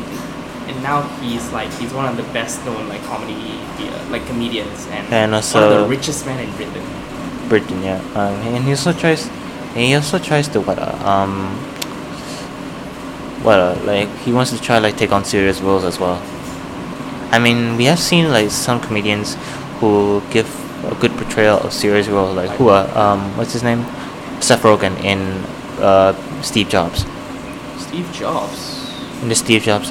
now he's one of the best known comedians and also one of the richest men in Britain. Yeah. And he also tries to he wants to try take on serious roles as well. I mean, we have seen some comedians who give a good portrayal of serious roles, what's his name? Seth Rogen in Steve Jobs. Steve Jobs? In the Steve Jobs,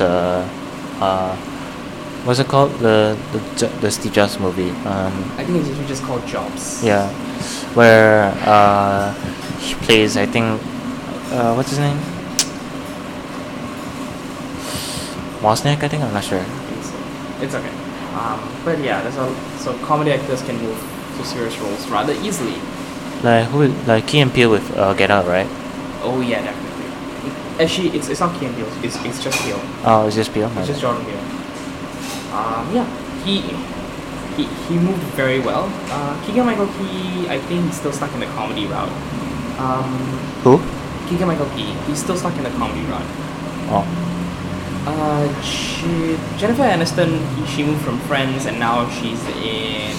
what's it called? The Steve Jobs movie. I think it's just called Jobs. Yeah. Where he plays, I think, what's his name? Wozniak, I think? I'm not sure. It's okay. But yeah, that's all. So comedy actors can move to serious roles rather easily. Key & Peele with Get Out, right? Oh yeah, definitely. Actually, it's not Key & Peele. It's just Peele. Oh, it's just Peele. It's just Jordan Peele. Yeah, he moved very well. Keegan-Michael Key, I think, is still stuck in the comedy route. Who? Keegan-Michael Key. He's still stuck in the comedy route. Oh. Jennifer Aniston, she moved from Friends, and now she's in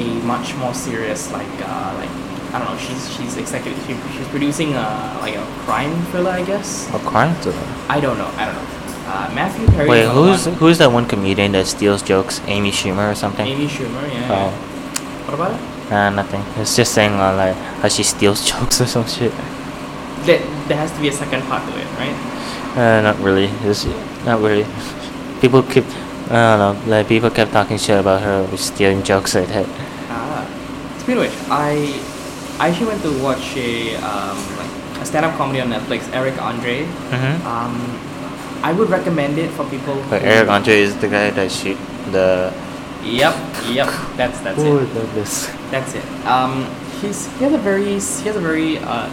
a much more serious, I don't know, she's executive, she's producing a crime thriller, I guess. A crime thriller? I don't know. Matthew Perry. Wait, who's that one comedian that steals jokes? Amy Schumer or something? Amy Schumer, yeah. Oh. What about it? Nothing. It's just saying how she steals jokes or some shit. There has to be a second part to it, right? Not really. People keep, I don't know, people kept talking shit about her, stealing jokes like that. Speaking of which, I actually went to watch a stand-up comedy on Netflix, Eric Andre. Mm-hmm. I would recommend it for people. But Eric Andre is the guy that shoot the. Yep. That's it. Oh, I love this. That's it. He has a very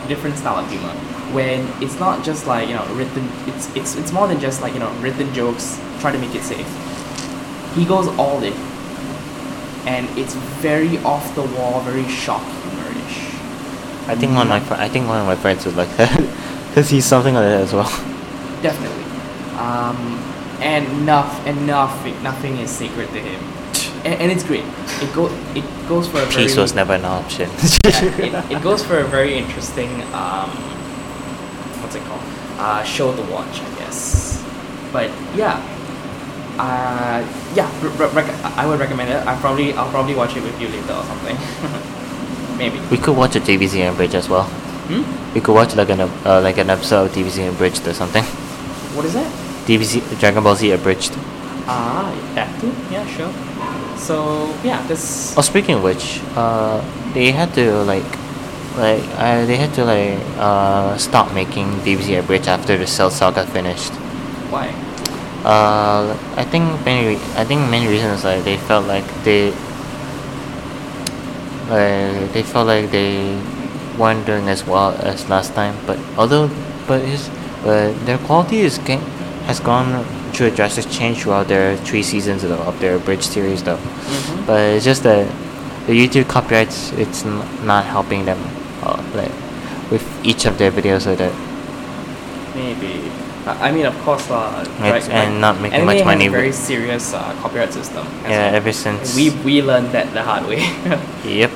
different style of humor. When it's not just written, it's more than just written jokes. Try to make it safe. He goes all in, and it's very off the wall, very shock humorish. I think one of my friends was like that, because he's something like that as well. Definitely, and nothing is sacred to him, and it's great. It goes for a very. Peace was never an option. Yeah, it goes for a very interesting. What's it called? Show to watch, I guess. But yeah, I would recommend it. I'll probably watch it with you later or something. Maybe we could watch a DBZ Abridged as well. We could watch an episode of DBZ Abridged or something. What is that? DBZ Dragon Ball Z Abridged. That too. Yeah, sure. So yeah, this. Oh, speaking of which, they had to stop making DBZ Abridged after the Cell Saga finished. Why? I think many reasons. They felt like they weren't doing as well as last time. But their quality has gone through a drastic change throughout their 3 seasons of their Abridged series though. Mm-hmm. But it's just that the YouTube copyrights, it's not helping them. With each of their videos or that. Maybe. I mean, of course, and not making much money. Anime has a very serious copyright system. Yeah, ever since we learned that the hard way. Yep.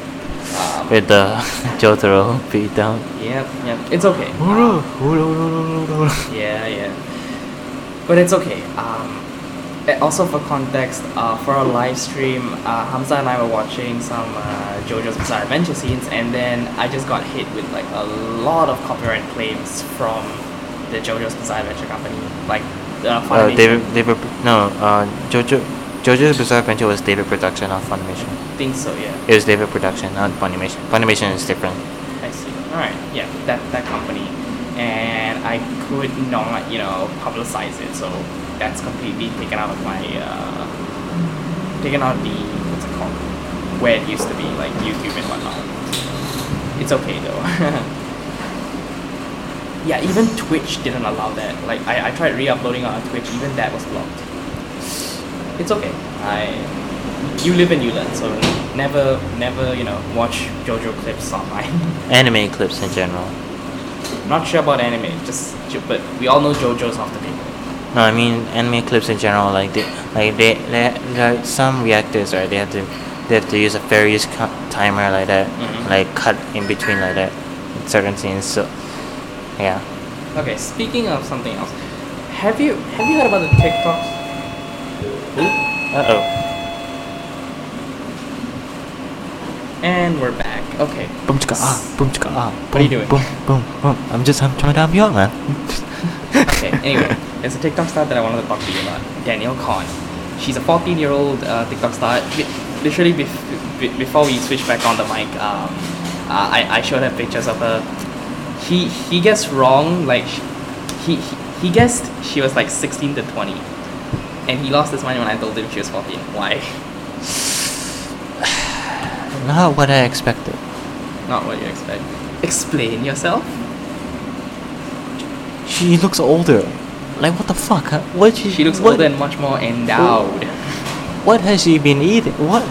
With the Jotaro beat down. Yep. It's okay. Yeah. But it's okay. Also for context, for our live stream, Hamza and I were watching some JoJo's Bizarre Adventure scenes, and then I just got hit with a lot of copyright claims from the JoJo's Bizarre Adventure company. Funimation. JoJo's Bizarre Adventure was David Production, not Funimation. I think so, yeah. It was David Production, not Funimation. Funimation is different. I see. Alright, yeah, that company. And I could not, publicize it, so that's completely taken out of my where it used to be, like YouTube and whatnot. It's okay though. Yeah, even Twitch didn't allow that. I tried re-uploading on Twitch, even that was blocked. It's okay. You live and you learn, so never watch JoJo clips online. Anime clips in general. Not sure about anime, but we all know JoJo's off the table. No, I mean anime clips in general. Like some reactors, right? They have to use a fair use timer like that, mm-hmm. like cut in between like that, in certain scenes. So, yeah. Okay. Speaking of something else, have you heard about the TikToks? And we're back. Okay. Boom chicka ah, boom chicka ah. What are you doing? Boom, boom, boom. I'm trying to help you out, man. Okay. Anyway, there's a TikTok star that I wanted to talk to you about. Danielle Khan. She's a 14-year-old TikTok star. Literally, before we switch back on the mic, I showed her pictures of her. He guessed wrong. Like he guessed she was like 16 to 20, and he lost his mind when I told him she was 14. Why? Not what I expected. Not what you expect. Explain yourself. She looks older. Like what the fuck? Huh? She looks older and much more endowed. What has she been eating? What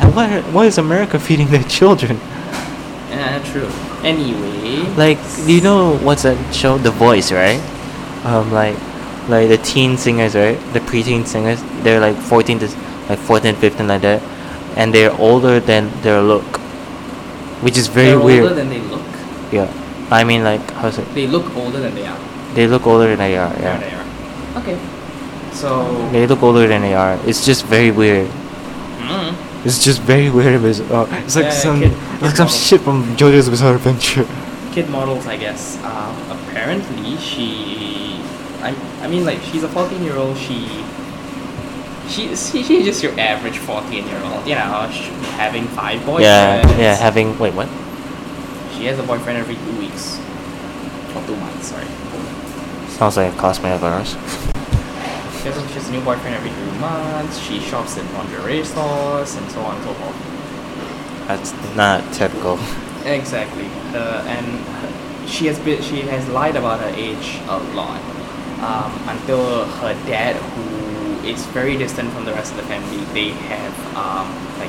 is America feeding their children? True. Anyway. Like, do you know what's that show? The Voice, right? Like the teen singers, right? The preteen singers. They're like 14 to 15 like that, and they're older than their look. Which is very weird. Older than they look? Yeah. I mean, like, how's it? They look older than they are. They look older than they are, yeah. They are. Okay. So... They look older than they are. It's just very weird. Mm-hmm. It's just very weird. It's like some shit from JoJo's Bizarre Adventure. Kid models, I guess. Apparently, she... I mean, like, she's a 14-year-old. She's just your average 14-year-old, you know, having 5 boyfriends. Yeah, having... Wait, what? She has a boyfriend every 2 weeks. Or 2 months, sorry. Sounds like a classmate of ours. She has a new boyfriend every 2 months. She shops in lingerie stores, and so on and so forth. That's not typical. Exactly. And she has lied about her age a lot. Until her dad, who... It's very distant from the rest of the family. They have,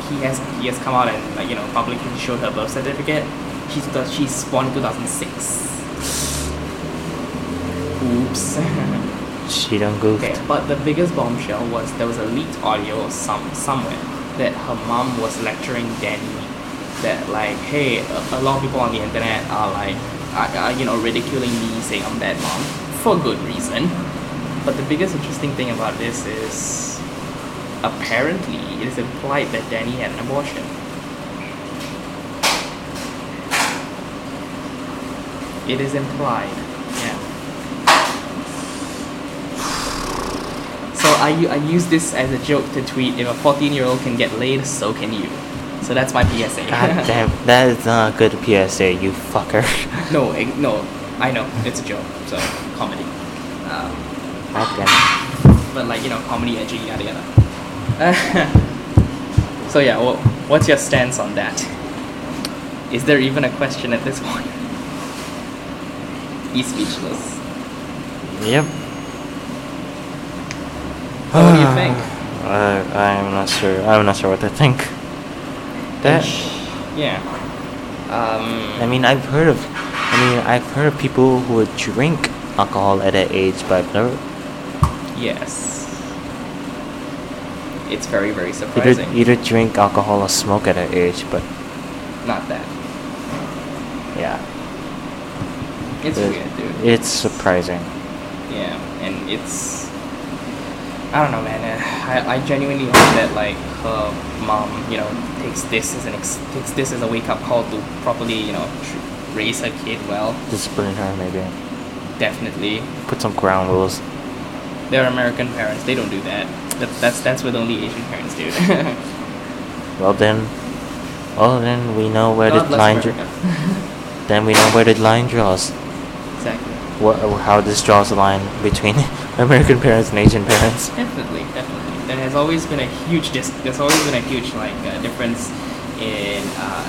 he has come out and, like, you know, publicly showed her birth certificate. She's spawned in 2006. Oops. She done goofed. Okay, but the biggest bombshell was there was a leaked audio or somewhere that her mom was lecturing Danny that, like, hey, a lot of people on the internet are, like, you know, ridiculing me, saying I'm bad mom for good reason. But the biggest interesting thing about this is, apparently, it is implied that Danny had an abortion. It is implied, yeah. So I use this as a joke to tweet, if a 14-year-old can get laid, so can you. So that's my PSA. God damn, that is not a good PSA, you fucker. No, I know, it's a joke, so comedy. But, like, you know, comedy, edgy, yada yada. So yeah, well, what's your stance on that? Is there even a question at this point? He's speechless. Yep. What do you think? I'm not sure. I'm not sure what to think. Yeah. I've heard of people who would drink alcohol at that age, but I've never. Yes. It's very, very surprising. Either drink alcohol or smoke at that age, but... Not that. Yeah. It's weird, dude. It's surprising. Yeah, and it's... I don't know, man. I genuinely hope that, like, her mom, you know, takes this as a wake-up call to properly, you know, raise her kid well. Discipline her, maybe. Definitely. Put some ground rules. They're American parents. They don't do that. That's what only Asian parents do. Well then we know where the line. Then we know where the line draws. Exactly. How this draws the line between American parents and Asian parents? Definitely. There's always been a huge difference in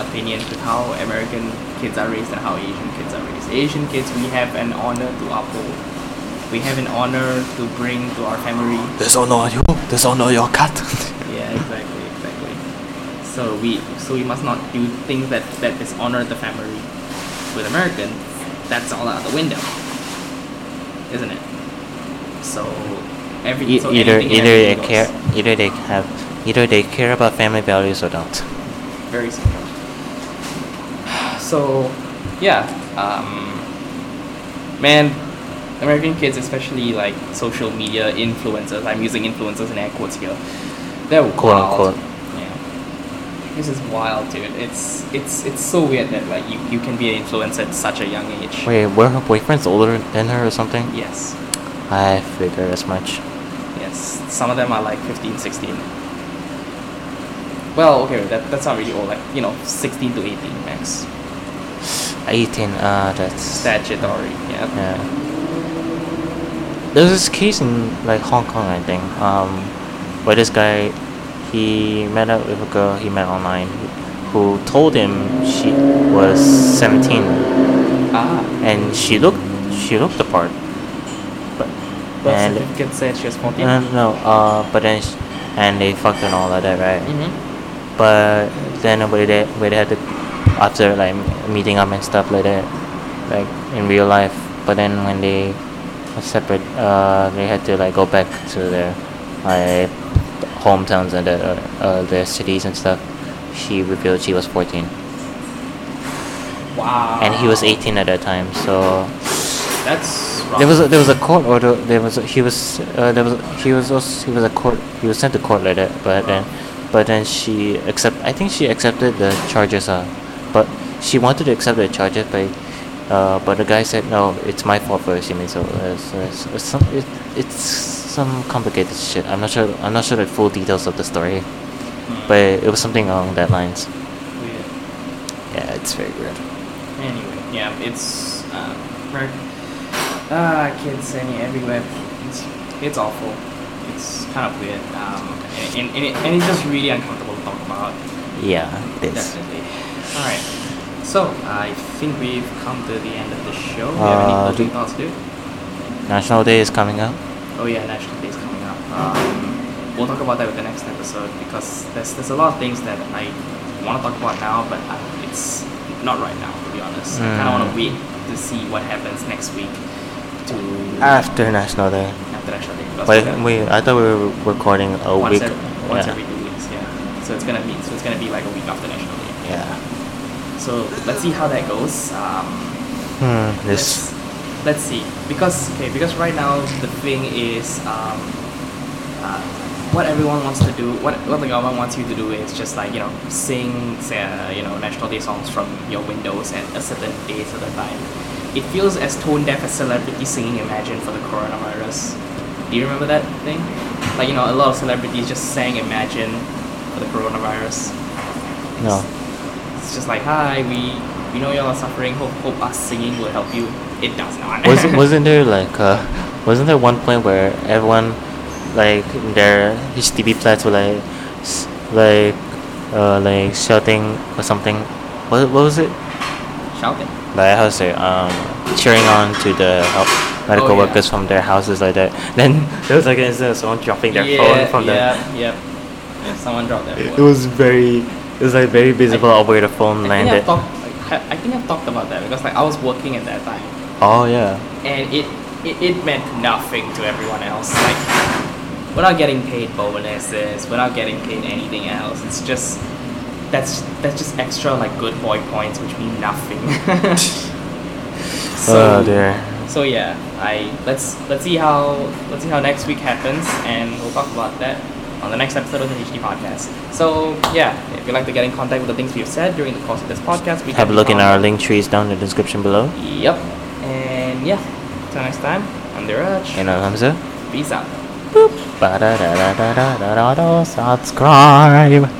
opinions with how American kids are raised and how Asian kids are raised. Asian kids, we have an honor to uphold. We have an honor to bring to our family. Dishonor your cat. Yeah, exactly. So we must not do things that dishonor the family. With American, that's all out the window, isn't it? So Everything. Either they care about family values or don't. Very simple. So, yeah, man, American kids, especially like social media influencers. I'm using influencers in air quotes here. They're wild. Yeah, this is wild, dude. It's so weird that like you can be an influencer at such a young age. Wait, were her boyfriends older than her or something? Yes. I figured as much. Yes, some of them are like 15, 16. Well, okay, that's not really old. Like, 16 to 18 max. 18, that's statutory. Yeah. There's this case in like Hong Kong, I think, where this guy, he met up with a girl he met online, who told him she was 17. Ah. And she looked the part. But certificate said she was 14. But then, and they fucked and all of that, right? Mm-hmm. But then when they had to, after like meeting up and stuff like that, like in real life. But then when they were separate, they had to like go back to their like hometowns and their cities and stuff. She revealed she was 14. Wow. And he was 18 at that time, so. That's wrong. There was a court order. He was sent to court like that. But then I think she accepted the charges. But she wanted to accept the charges, but the guy said no. It's my fault first. So it's some complicated shit. I'm not sure the full details of the story, but it was something along that lines. Weird. Yeah, it's very weird. Anyway, yeah, it's right. Kids everywhere. It's awful. It's kind of weird. And it's just really uncomfortable to talk about. Yeah, it is. Definitely. Alright. So, I think we've come to the end of the show. Do you have any closing thoughts, dude? National Day is coming up. Oh yeah, National Day is coming up. We'll talk about that with the next episode, because there's a lot of things that I want to talk about now, but it's not right now, to be honest. I kind of want to wait to see what happens next week. After National Day. I thought we were recording once every 2 weeks, yeah. So it's gonna be like a week after National Day. Yeah. So let's see how that goes. Let's see, because right now the thing is what everyone wants to do, what the government wants you to do is just like sing National Day songs from your windows at a certain day, certain time. It feels as tone-deaf as celebrities singing Imagine for the coronavirus. Do you remember that thing? Like, a lot of celebrities just sang Imagine for the coronavirus. No. It's just like, hi, we know y'all are suffering. Hope us singing will help you. It does not. Wasn't there one point where everyone, like, their HDB flats were like shouting or something? What was it? Shouting. Like, how to say, cheering on to the medical workers from their houses like that. Then there was like an incident of someone dropping their phone from the... Yeah, someone dropped their phone. It was very visible where the phone landed. I think I've talked about that because I was working at that time. Oh, yeah. And it meant nothing to everyone else. We're not getting paid bonuses, we're not getting paid anything else. It's just... That's just extra good boy points which mean nothing. So yeah, let's see how next week happens, and we'll talk about that on the next episode of the HD Podcast. So yeah, if you'd like to get in contact with the things we've said during the course of this podcast, we have a look in our link trees down in the description below. Yep. And yeah, till next time, I'm Dhiraj. And I'm Hamza. Peace out. Boop. Subscribe.